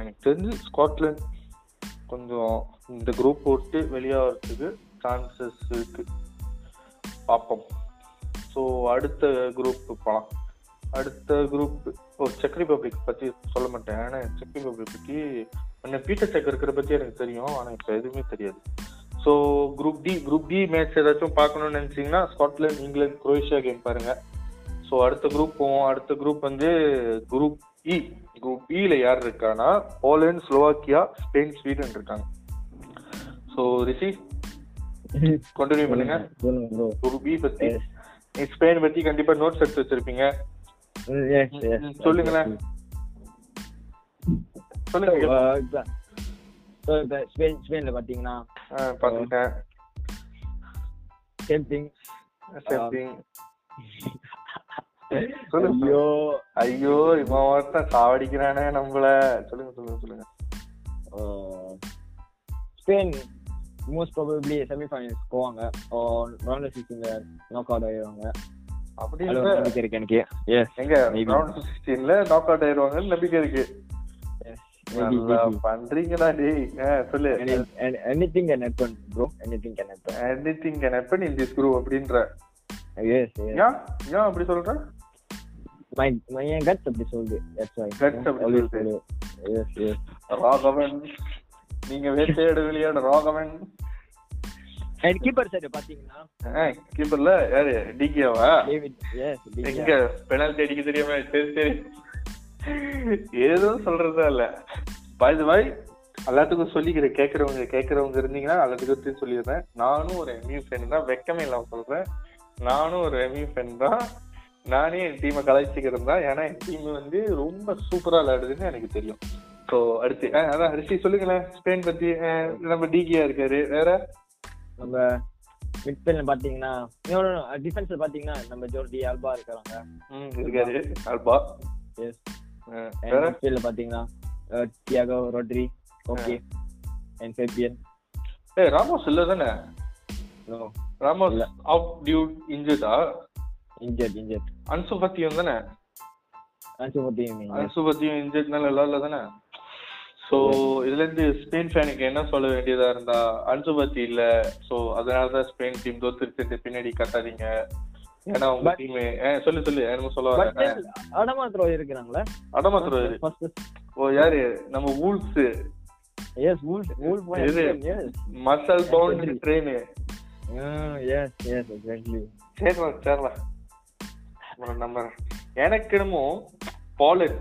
எனக்கு தெரிஞ்சு ஸ்காட்லாண்ட் கொஞ்சம் இந்த குரூப் போட்டு வெளியாகிறதுக்கு சான்சஸ் இருக்கு, பார்ப்போம். ஸோ அடுத்த குரூப்பு போகலாம். அடுத்த குரூப் ஒரு செக் ரிபப்ளிக் பற்றி சொல்ல மாட்டேன், ஏன்னா செக் ரிபப்ளிக் பற்றி என்ன பீட்டர் செக் இருக்கிற பற்றி எனக்கு தெரியும், ஆனால் இப்போ எதுவுமே தெரியாது. So group D group D match ஏதாச்சும் பார்க்கணும்னு நினச்சிங்கன்னா ஸ்காட்லாண்ட் இங்கிலாந்து குரோஷியா கேம் பாருங்கள். ஸோ அடுத்த குரூப் போவோம். அடுத்த குரூப் வந்து குரூப் இ. குரூப் இயில் யார் இருக்கான்னா, போலண்ட், ஸ்லோவாக்கியா, ஸ்பெயின், ஸ்வீடன் இருக்காங்க. ஸோ ரிஷி கண்டினியூ பண்ணுங்க. குரூப் இ பத்தி ஸ்பெயின் பத்தி கண்டிப்பா நோட்ஸ் எடுத்து வச்சிருப்பீங்க, சொல்லுங்களேன். சொல்லுங்க. ஸ்பெயின் ஸ்பெயின்ல பாத்தீங்கன்னா பாத்துட்டேன். சேம் திங் சேம் திங் சொல்லுங்க. ஐயோ இவன் ஒருத்த சாவடிக்கிறானே நம்மள. சொல்லுங்க சொல்லுங்க சொல்லுங்க. ஸ்பெயின் most probably semi-finals போவாங்க or round of sixteen knock out ஆயிடுவாங்க. அப்படி இல்ல நம்பிக்கை இருக்கு எனக்கு. எஸ் எங்க round of sixteen ல knock out ஆயிடுவாங்கன்னு நம்பிக்கை இருக்கு. எஸ் நல்லா பண்றீங்களா டேய்? சொல்லு. anything can happen bro, anything can happen, anything can happen in this group அப்படின்ற. எஸ் யா யா அப்படி சொல்ற. my my guts அப்படி சொல்லுது. that's why guts அப்படி சொல்லுது. yes yes ராகவன் நீங்க வேட்டை ஆட வெளியாட ராகவன். ஹெட் கீப்பர் சைடு பாத்தீங்கன்னா கீப்பர்ல யாரு? டிகேவா? Yes De Gea. எங்க பெனல்டி அடிக்க தெரியுமா? சரி சரி ஏதோ சொல்றதா இல்ல. பை தி வை எல்லாத்துக்கும் சொல்லிக்கிறேன், கேட்கறவங்க கேட்கறவங்க இருந்தீங்கன்னா எல்லாத்துக்கும் சொல்லிடுறேன், நானும் ஒரு எம்யூ ஃபேன் தான். வெக்கமே இல்லாம சொல்றேன், நானும் ஒரு எம்யூ ஃபேன் தான். நானே என் டீமை கலாய்ச்சிக்கிறேன் தான், ஏன்னா என் டீம் வந்து ரொம்ப சூப்பரா விளையாடுதுன்னு எனக்கு தெரியும். ஸோ அடுத்து அதான் ஹரிஷி சொல்லுங்களேன் ஸ்பெயின் பற்றி. நம்ம டிகியா இருக்காரு, வேற நம்ம மிட்ஃபீல்ட்ல பார்த்தீங்கன்னா டிஃபென்ஸ்ல பார்த்தீங்கன்னா நம்ம ஜோர்டி ஆல்பா இருக்காங்க இருக்காரு ஆல்பா. எஸ் மிட்ஃபீல்ட்ல பார்த்தீங்கன்னா Thiago Rodri, okay, and Fabian. ஏ ராமோஸ் இல்லை தானே? நோ ராமோஸ் அவுட் டியூ இன்ஜர்டா? Injured injured. அன்சு பத்தியும் தானே? அன்சு பத்தியும் அன்சு பத்தியும் இன்ஜர்ட்னால இல்லை தானே? ஸோ இதுலேருந்து ஸ்பெயின் ஃபேனுக்கு என்ன சொல்ல வேண்டியதாக இருந்தால், அன்சுபத்தி இல்லை, ஸோ அதனால தான் ஸ்பெயின் டீம் தோத்துருச்சு, பின்னாடி கட்டாதீங்க, ஏன்னா உங்க டீமு. சொல்லு சொல்லு என்னமோ சொல்ல வர. அடமாத்ரோ இருக்கிறாங்களே? அடமாத்ரோ ஓ யாரு? நம்ம Wolves. Yes Wolves Wolves muscle bound train. Yes yes exactly. சரிவா சரிவா நம்புறேன். எனக்கு என்னமோ பாலர்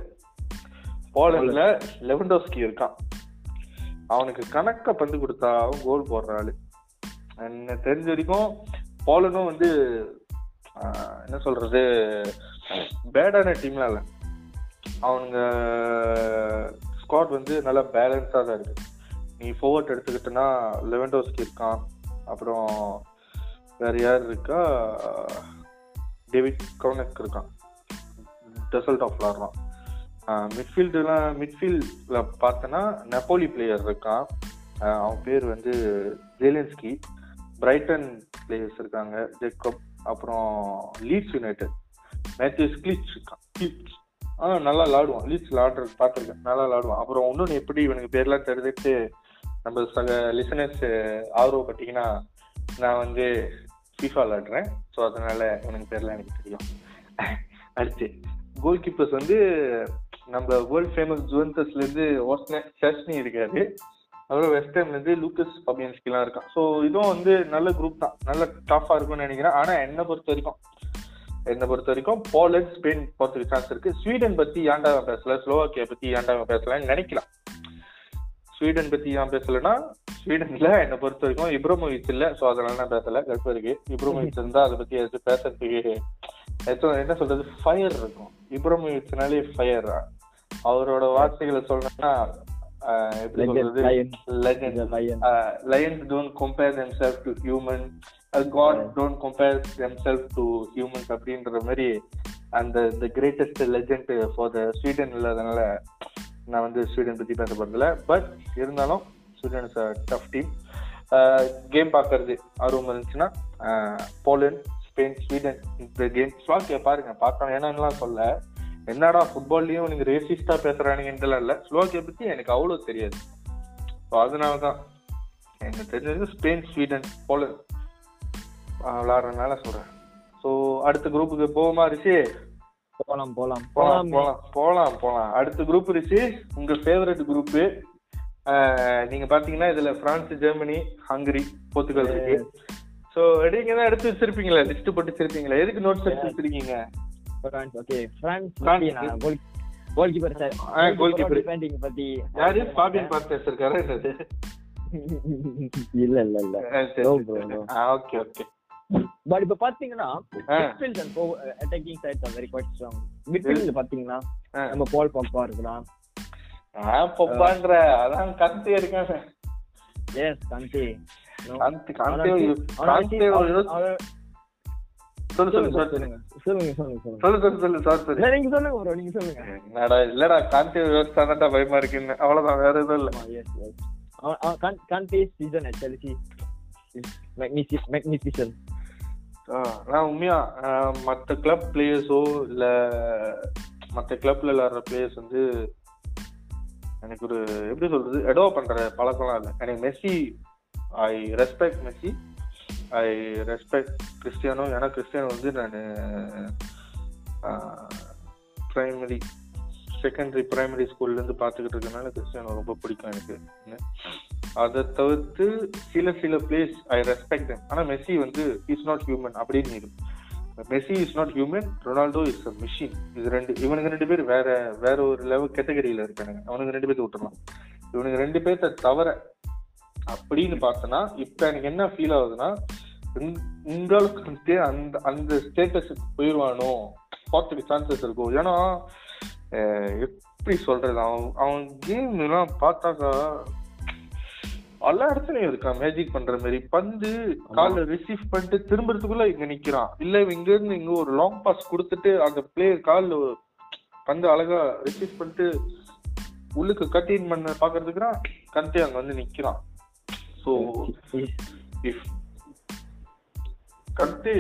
போலண்ட்ல லெவன்டோஸ்கி இருக்கான், அவனுக்கு கணக்க பந்து கொடுத்தா கோல் போடுற ஆளு. என்ன தெரிஞ்ச வரைக்கும் போலண்டும் வந்து என்ன சொல்றது பேடான டீம்லாம் இல்லை, அவனுங்க ஸ்குவாட் வந்து நல்லா பேலன்ஸாக தான் இருக்கு. நீ ஃபோர்வர்ட் எடுத்துக்கிட்டனா லெவன்டோஸ்கி இருக்கான், அப்புறம் வேற யார் இருக்கா, டேவிட் கவுனக் இருக்கான், டெசல்ட் ஆஃப் விளாடுறான். மிட்ஃபீல்டுலாம் மிட்ஃபீல்டில் பார்த்தோன்னா நெப்போலி பிளேயர் இருக்கான், அவன் பேர் வந்து ஜேலன்ஸ்கி. பிரைட்டன் பிளேயர்ஸ் இருக்காங்க, ஜேக்கப், அப்புறம் லீட்ஸ் யுனைடெட் மேத்யூஸ் கிளிச் இருக்கான். கிளிச் ஆ நல்லா விளாடுவான், லீட்ஸ் விளாடுறது பார்த்துருக்கேன், நல்லா விளாடுவான். அப்புறம் இன்னொன்று எப்படி இவனுக்கு பேர்லாம் தெரிஞ்சுட்டு நம்ம சக லிசனர்ஸ் ஆர்வப்பட்டிங்கன்னா நான் வந்து ஃபீஃபா விளாடுறேன், ஸோ அதனால எனக்கு பேர்லாம் எனக்கு தெரியும். அடுத்து கோல் கீப்பர்ஸ் வந்து நம்ம வேர்ல்ட் ஃபேமஸ் ஜுவென்டஸ்லேருந்து ஓஸ்னே சர்ஸ்னி இருக்காரு, அப்புறம் வெஸ்டர்ன்லேருந்து லூக்கஸ் பபியன்ஸ்கிலாம் இருக்கான். ஸோ இதுவும் வந்து நல்ல குரூப் தான், நல்ல டஃபாக இருக்கும்னு நினைக்கிறேன். ஆனால் என்னை பொறுத்த வரைக்கும் என்னை பொறுத்த வரைக்கும் போலண்ட் ஸ்பெயின் போகிறதுக்கு சான்ஸ் இருக்குது. ஸ்வீடன் பற்றி ஏண்டாம பேசல, ஸ்லோவாக்கியா பற்றி ஏண்டாம பேசலான்னு நினைக்கலாம். ஸ்வீடன் பற்றி ஏன் பேசலைன்னா ஸ்வீடனில் என்னை பொறுத்த வரைக்கும் இப்ரோமோவிச் இல்லை, ஸோ அதனால நான் பேசலை. கல்ஃபு இருக்கு, இப்ரோமோவிச் இருந்தால் அதை பற்றி எது பேசுறதுக்கு என்ன சொல்றது, ஃபயர் இருக்கும். இப்ரோமோவிச்னாலே ஃபயர் தான். அவரோட வார்த்தைகளை சொல்லணும்னா எப்படி சொல்றது, lions don't compare themself to human, God don't compare themself to humans அப்படின்ற மாதிரி அந்த the greatest legend for the Sweden இல்லாதனால நான் வந்து ஸ்வீடன் பற்றி பேச போகிறதில்ல. பட் இருந்தாலும் Sweden is a tough team. Game பார்க்கறது ஆர்வம் இருந்துச்சுன்னா போலண்ட், ஸ்பெயின், ஸ்வீடன் இந்த கேம் ஸ்லோவாக்கியா பாருங்க, பார்க்கலாம். என்னன்னுலாம் சொல்ல என்னடா ஃபுட்பால்லையும் எனக்கு ரேசிஸ்டாக பேசுகிறானுங்கன்றலாம் இல்லை, ஸ்லோவாக்கியா பற்றி எனக்கு அவ்வளோ தெரியாது. ஸோ அதனால தான் எனக்கு தெரிஞ்சது ஸ்பெயின், ஸ்வீடன், போலண்ட் விளாட்றதுனால சொல்கிறேன். ஸோ அடுத்த குரூப்புக்கு போகமா இருந்துச்சு, போலாம் போலாம் போலாம் போலாம் போலாம் போலாம் அடுத்த குரூப் இருந்துச்சு உங்க ஃபேவரட் குரூப்பு. நீங்க பாத்தீங்கன்னா இதுல பிரான்ஸ், ஜெர்மனி, ஹங்கரி, போர்த்துகல் இருக்கு. சோ நீங்க தான் எடுத்து வச்சிருப்பீங்களா, லிஸ்ட் போட்டு வச்சிருப்பீங்களா, எதுக்கு நோட்ஸ் எடுத்து வச்சிருக்கீங்க? France, okay France goal keeper sir, goal keeper defending பத்தி யாரு, ஃபாபியன் பார்தேஸ் இருக்காரா என்னது? இல்ல இல்ல இல்ல no bro. Okay okay. But இப்ப பாத்தீங்கன்னா midfield and attacking sides are very quite strong. மிட்ஃபீல்ட்ல பாத்தீங்கன்னா நம்ம பால் பம்பா இருக்கலாம். ஆ பம்பான்ற அதான் கந்தே இருக்கானே. Yes Kante. Kante Kante Kante சொல்லு சொல்லு சொல்லுங்க. சொல்லுங்க சொல்லுங்க. சொல்லு சொல்லு சார். நான் இங்க சொல்லுங்க bro, நீங்க சொல்லுங்க. என்னடா இல்லடா கந்தே யோஸ்தானடா பயமா இருக்குன்னு. அவ்வளவுதான், வேற எதுவும் இல்ல. Yes yes. Ah Kante season actually is magnificent magnificent. நான் உண்மையா மற்ற கிளப் பிளேயர்ஸோ இல்லை மற்ற கிளப்ல விளாட்ற பிளேயர்ஸ் வந்து எனக்கு ஒரு எப்படி சொல்றது எடோ பண்ற பழக்கம்லாம் இல்லை. எனக்கு Messi, I respect Messi, I respect Cristiano. ஏன்னா கிறிஸ்டியானோ வந்து நான் பிரைமரி செகண்டரி பிரைமரி ஸ்கூல்லேருந்து பார்த்துக்கிட்டு இருக்கனால கிறிஸ்டியானோ ரொம்ப பிடிக்கும் எனக்கு. அதை தவிர்த்து சில சில பிளேஸ் ஐ ரெஸ்பெக்ட் தெம். ஆனால் மெஸ்ஸி வந்து இஸ் நாட் ஹியூமன் அப்படின்னு இருக்கும். Messi is not human, Ronaldo is a machine. இது ரெண்டு, இவனுக்கு ரெண்டு பேர் வேற வேற ஒரு லெவல் கேட்டகரியில் இருக்கானுங்க. அவனுக்கு ரெண்டு பேர்த்த விட்டுருலாம். இவனுக்கு ரெண்டு பேர்த்த தவிர அப்படின்னு பார்த்தோன்னா இப்போ எனக்கு என்ன ஃபீல் ஆகுதுன்னா உங்களுக்கு வந்து அந்த அந்த ஸ்டேட்டஸுக்கு போயிடுவானோ, போகிறதுக்கு சான்சஸ் இருக்கும். ஏன்னா எப்படி சொல்றது, அவன் அவன் கேம் எல்லாம் பார்த்தாக்கா எல்லா இடத்துலயும் இருக்கான் மேஜிக் பண்ற மாதிரி. பந்து கால ரிசீவ் பண்ணிட்டு திரும்பறதுக்குள்ள இங்க நிக்கிறான், இல்ல இங்க இருந்து இங்க ஒரு லாங் பாஸ் கொடுத்துட்டு அந்த பிளேயர் கால பந்து அழகா ரிசீவ் பண்ணிட்டு உள்ளுக்கு கட்டிங் பண்ண பாக்குறதுக்குறான், கண்டே அங்க வந்து நிக்கிறான். So if Kante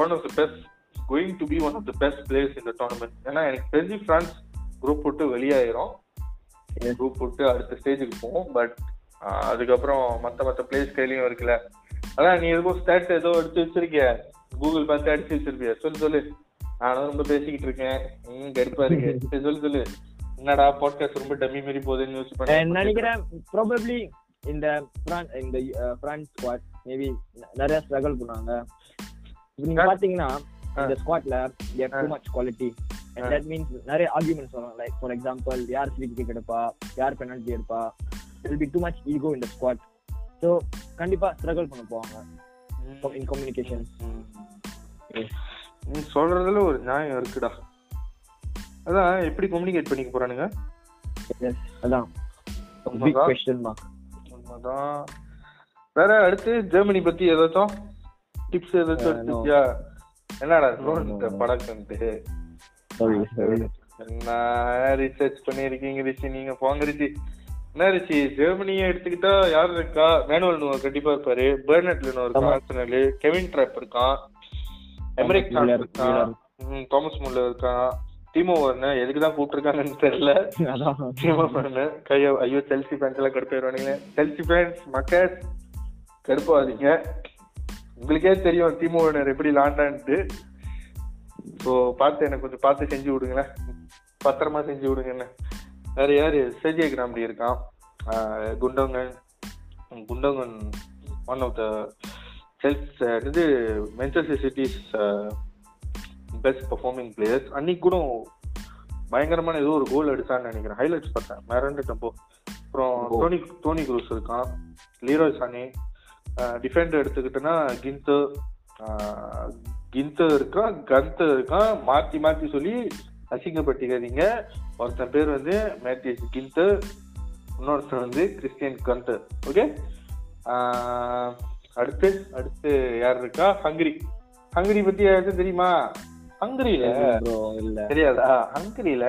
one of the best going to be one of the best players இந்த டோர்னமெண்ட். ஏன்னா எனக்கு தெரிஞ்சு பிரான்ஸ் குரூப் விட்டு வெளியாயிரும், குரூப் விட்டு அடுத்த ஸ்டேஜுக்கு போவோம். பட் அதுக்கப்புறம் மற்ற மற்ற பிளேஸ் கையிலையும் இருக்குல்ல. அதான் நீ எதுவும் ஸ்டாட் ஏதோ எடுத்து வச்சிருக்கிய, கூகுள் பார்த்து அடிச்சு வச்சிருப்பிய. சொல்லு சொல்லு, நானும் ரொம்ப பேசிக்கிட்டு இருக்கேன், இன்னும் கடுப்பா இருக்கு. சொல்லு சொல்லு, என்னடா பாட்காஸ்ட் ரொம்ப டம்மி மாதிரி போகுதுன்னு யோசிச்சு பண்ணேன். நினைக்கிறேன் ப்ராபப்லி இந்த இந்த பிரான்ஸ் ஸ்குவாட் மேபி நிறைய ஸ்ட்ரகிள் பண்ணுவாங்க. நீங்க பாத்தீங்கன்னா இந்த ஸ்குவாட்ல there too much quality. That means நிறைய ஆர்குமெண்ட்ஸ் வரும். லைக் ஃபார் எக்ஸாம்பிள், யார் ஃப்ரீ கிக் எடுப்பா, யார் பெனால்ட்டி எடுப்பா. There will be too much ego in the squad. So kandipa struggle panna poanga in communication. Ni solradhula oru niyam irukda, adha eppadi communicate panikku poranunga. Yes, adha big question mark. Adha vera aduthu Germany patti edhatho tips edhatho irukya enna da road padakante sorry sorry enna research panirkinga richi neenga poanga richi என்னச்சு. ஜெர்மனியை எடுத்துக்கிட்டா யாரு இருக்கா, manual Neuer கண்டிப்பா இருப்பாரு, Bernd Leno இருக்காரு, Kevin Trapp இருக்கான், Emre Can இருக்கான், Thomas Muller இருக்கான், டீமோ வர்னர் எதுக்குதான் கூப்பிட்டுருக்காங்கன்னு தெரியல. டீமோ வர்னர் கையோ ஐயோ செல்சி ஃபேன்ஸ் எல்லாம் கடுப்பாயிருவானுங்க. செல்சி ஃபேன்ஸ் மக்கள் கடுப்பாதீங்க, உங்களுக்கே தெரியும் டீம் ஓனர் எப்படி லாண்டான்ட்டு. ஸோ பார்த்து எனக்கு கொஞ்சம் பார்த்து செஞ்சு விடுங்களேன், பத்திரமா செஞ்சு விடுங்கண்ணே. வேறு யார், செஜே கிராம்டி இருக்கான், Gundogan Gundogan one of the செல்ஸ் இது Manchester City's best performing players. அன்னைக்கு கூட பயங்கரமான ஏதோ ஒரு கோல் அடிச்சான்னு நினைக்கிறேன், ஹைலைட்ஸ் பார்த்தேன் மேரண்டப்போ. அப்புறம் டோனி டோனி குரூஸ் இருக்கான், லீரோய் சானி. டிஃபெண்டர் எடுத்துக்கிட்டோன்னா கிந்து கிந்து இருக்கான், கந்து இருக்கான். மாற்றி மாற்றி சொல்லி அசிங்கப்பட்டிக்காதீங்க. ஒருத்தன் பேர் வந்து மேத்யூஸ் கிந்து, இன்னொருத்தன் வந்து கிறிஸ்டியன் கந்து. ஓகே, அடுத்து அடுத்து யார் இருக்கா? ஹங்கரி. ஹங்கரி பற்றி யாருக்கும் தெரியுமா? ஹங்கரியில தெரியாதா? ஹங்கரியில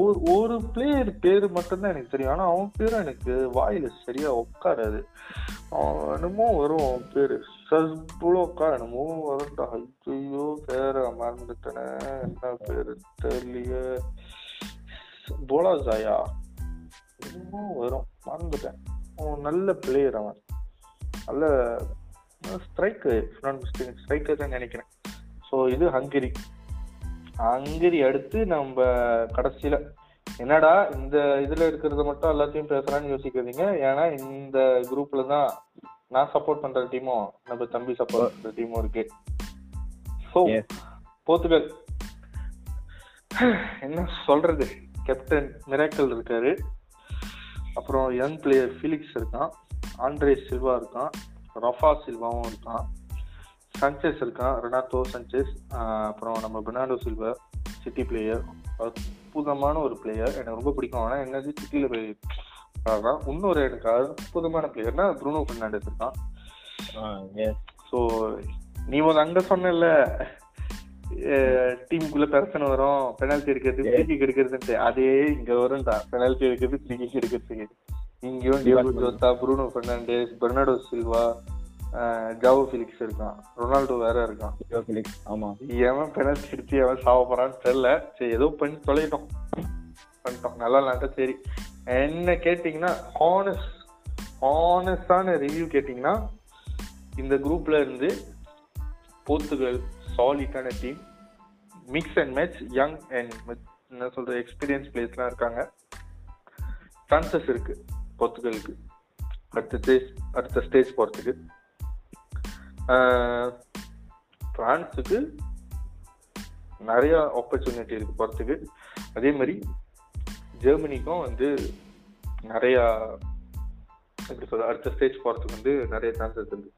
ஒரு ஒரு பிளேயர் பேரு மட்டும்தான் எனக்கு தெரியும், ஆனா அவன் பேரும் எனக்கு வாயில சரியா உட்காராது. அவன் என்னமோ வரும், அவன் பேரு சஸ்புல உட்கார என்னமோ வரும்டா. ஐயோ பேர மறந்துட்டன, என்ன பேரு தெரியல. போலாசாயா என்னமோ வரும், மறந்துட்டேன். அவன் நல்ல பிளேயர், அவன் நல்ல ஸ்ட்ரைக்கர், ஸ்ட்ரைக்கர் தான் நினைக்கிறேன். ஸோ இது ஹங்கரி. ஹங்கரி அடுத்து நம்ம கடைசியில என்னடா இந்த இதுல இருக்கிறத மட்டும் எல்லாத்தையும் பேசுறான்னு யோசிக்கிறீங்க, ஏன்னா இந்த குரூப்ல தான் நான் சப்போர்ட் பண்ற டீமும் நம்ம தம்பி சப்போர்ட் பண்ற டீமும் இருக்கு. ஸோ போர்த்துகல் என்ன சொல்றது, கேப்டன் மிராக்கல் இருக்காரு, அப்புறம் யங் பிளேயர் ஃபிலிக்ஸ் இருக்கான், ஆண்ட்ரே சில்வா இருக்கான், ரஃபா சில்வாவும் இருக்கான், சன்செஸ் இருக்கான், ரெனாட்டோ சன்செஸ். அப்புறம் நம்ம பெர்னார்டோ சில்வா, சிட்டி பிளேயர், அற்புதமான ஒரு பிளேயர், எனக்கு ரொம்ப பிடிக்கும். ஆனால் என்னது சிட்டியில் போய் தான் இன்னொரு எனக்கு அற்புதமான பிளேயர்னா ப்ரூனோ பெர்னாண்டஸ் இருக்கான். ஸோ நீ ஒரு அங்கே சொன்ன டீமுக்குள்ள பிரச்சனை வரும், பெனால்ட்டி எடுக்கிறது ஃப்ரீ கிக் எடுக்கிறதுன்ட்டு, அதே இங்கே வரும்டா. பெனால்ட்டி எடுக்கிறது ஃப்ரீ கிக் எடுக்கிறதுக்கு இங்கேயும் Diogo Jota, Bruno Fernandes, Bernardo Silva, Joao Felix இருக்கான், ரொனால்டோ வேற இருக்கான். ஆமா, ஏன் பெனால்டி எடுத்து அவன் சாவ போறான்னு தெரியல. சரி, ஏதோ பண்ணி தொலைட்டோம் பண்ணிட்டோம், நல்லா இல்லாட்டா சரி. என்ன கேட்டிங்கன்னா, ஹானஸ்ட் ஹானஸ்டான ரிவ்யூ கேட்டிங்கன்னா, இந்த குரூப்ல இருந்து போர்த்துகல் சாலிடான team, mix and match, young and என்ன சொல்ற எக்ஸ்பீரியன்ஸ் பிளேயர்ஸ்லாம் இருக்காங்க, சான்சஸ் இருக்கு போர்த்துகலுக்கு அடுத்து அடுத்த ஸ்டேஜ் போறதுக்கு. பிரான்ஸுக்கு நிறைய ஆப்பர்ச்சுனிட்டி இருக்கு போகிறதுக்கு, அதே மாதிரி ஜெர்மனிக்கும் வந்து நிறையா எப்படி சொல்ற அடுத்த ஸ்டேஜ் போகிறதுக்கு வந்து நிறைய சான்சஸ் இருக்கு.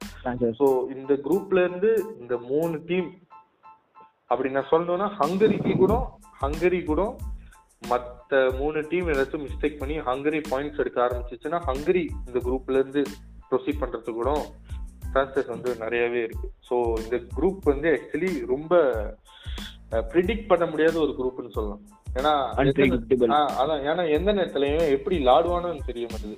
ஸோ இந்த குரூப்ல இருந்து இந்த மூணு டீம் அப்படி நான் சொல்லணும்னா, ஹங்கரிக்கு கூட ஹங்கரி கூட மற்ற மூணு டீம் ஏதாச்சும் மிஸ்டேக் பண்ணி ஹங்கரி பாயிண்ட்ஸ் எடுக்க ஆரம்பிச்சிச்சுன்னா, ஹங்கரி இந்த குரூப்ல இருந்து ப்ரொசீட் பண்றது கூட சான்சஸ் வந்து நிறையவே இருக்கு. ஸோ இந்த குரூப் வந்து ஆக்சுவலி ரொம்ப ப்ரிடிக்ட் பண்ண முடியாத ஒரு குரூப்னு சொல்லலாம். ஏன்னா அதான், ஏன்னா எந்த நேரத்துலையும் எப்படி லாடுவானு தெரிய மாட்டேது.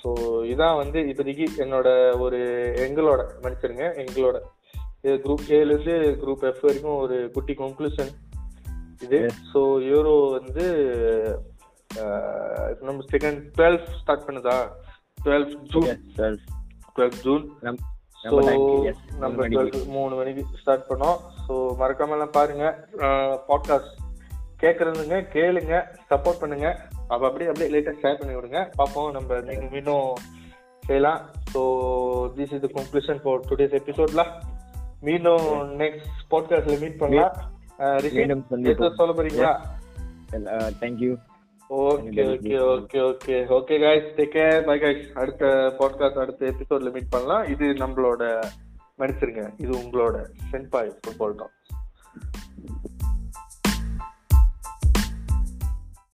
ஸோ இதான் வந்து இப்போதைக்கு என்னோட ஒரு எங்களோட மனுஷருங்க எங்களோட குரூப் ஏலேருந்து குரூப் எஃப் வரைக்கும் ஒரு குட்டி கன்க்ளூஷன் இது. ஸோ யூரோ வந்து நம்ம செகண்ட் டுவெல்த் ஸ்டார்ட் பண்ணுதா, டுவெல்த் ஜூன் டுவெல்த் ஜூன் நம்ம டுவெல்த் மூணு மணிக்கு ஸ்டார்ட் பண்ணோம். ஸோ மறக்காமலாம் பாருங்க, பாட்காஸ்ட் கேட்குறதுங்க, கேளுங்க, சப்போர்ட் பண்ணுங்க. அப்போ அப்படியே அப்படியே லேட்டாக ஷேர் பண்ணி விடுங்க, பார்ப்போம் நம்ம இன்னும் செய்யலாம். So this is the conclusion for today's எபிசோட்ல. மீண்டும் நெக்ஸ்ட் பாட்காஸ்ட்ல மீட் பண்ணலாம். சொல்ல போறீங்களா? Thank you. Okay okay okay okay okay guys, take care, bye guys. அடுத்த பாட்காஸ்ட் அடுத்த எபிசோட்ல மீட் பண்ணலாம். இது நம்மளோட மனுஷருங்க, இது உங்களோட சென்பாய் ஃபுட்பால் டாக்ஸ்.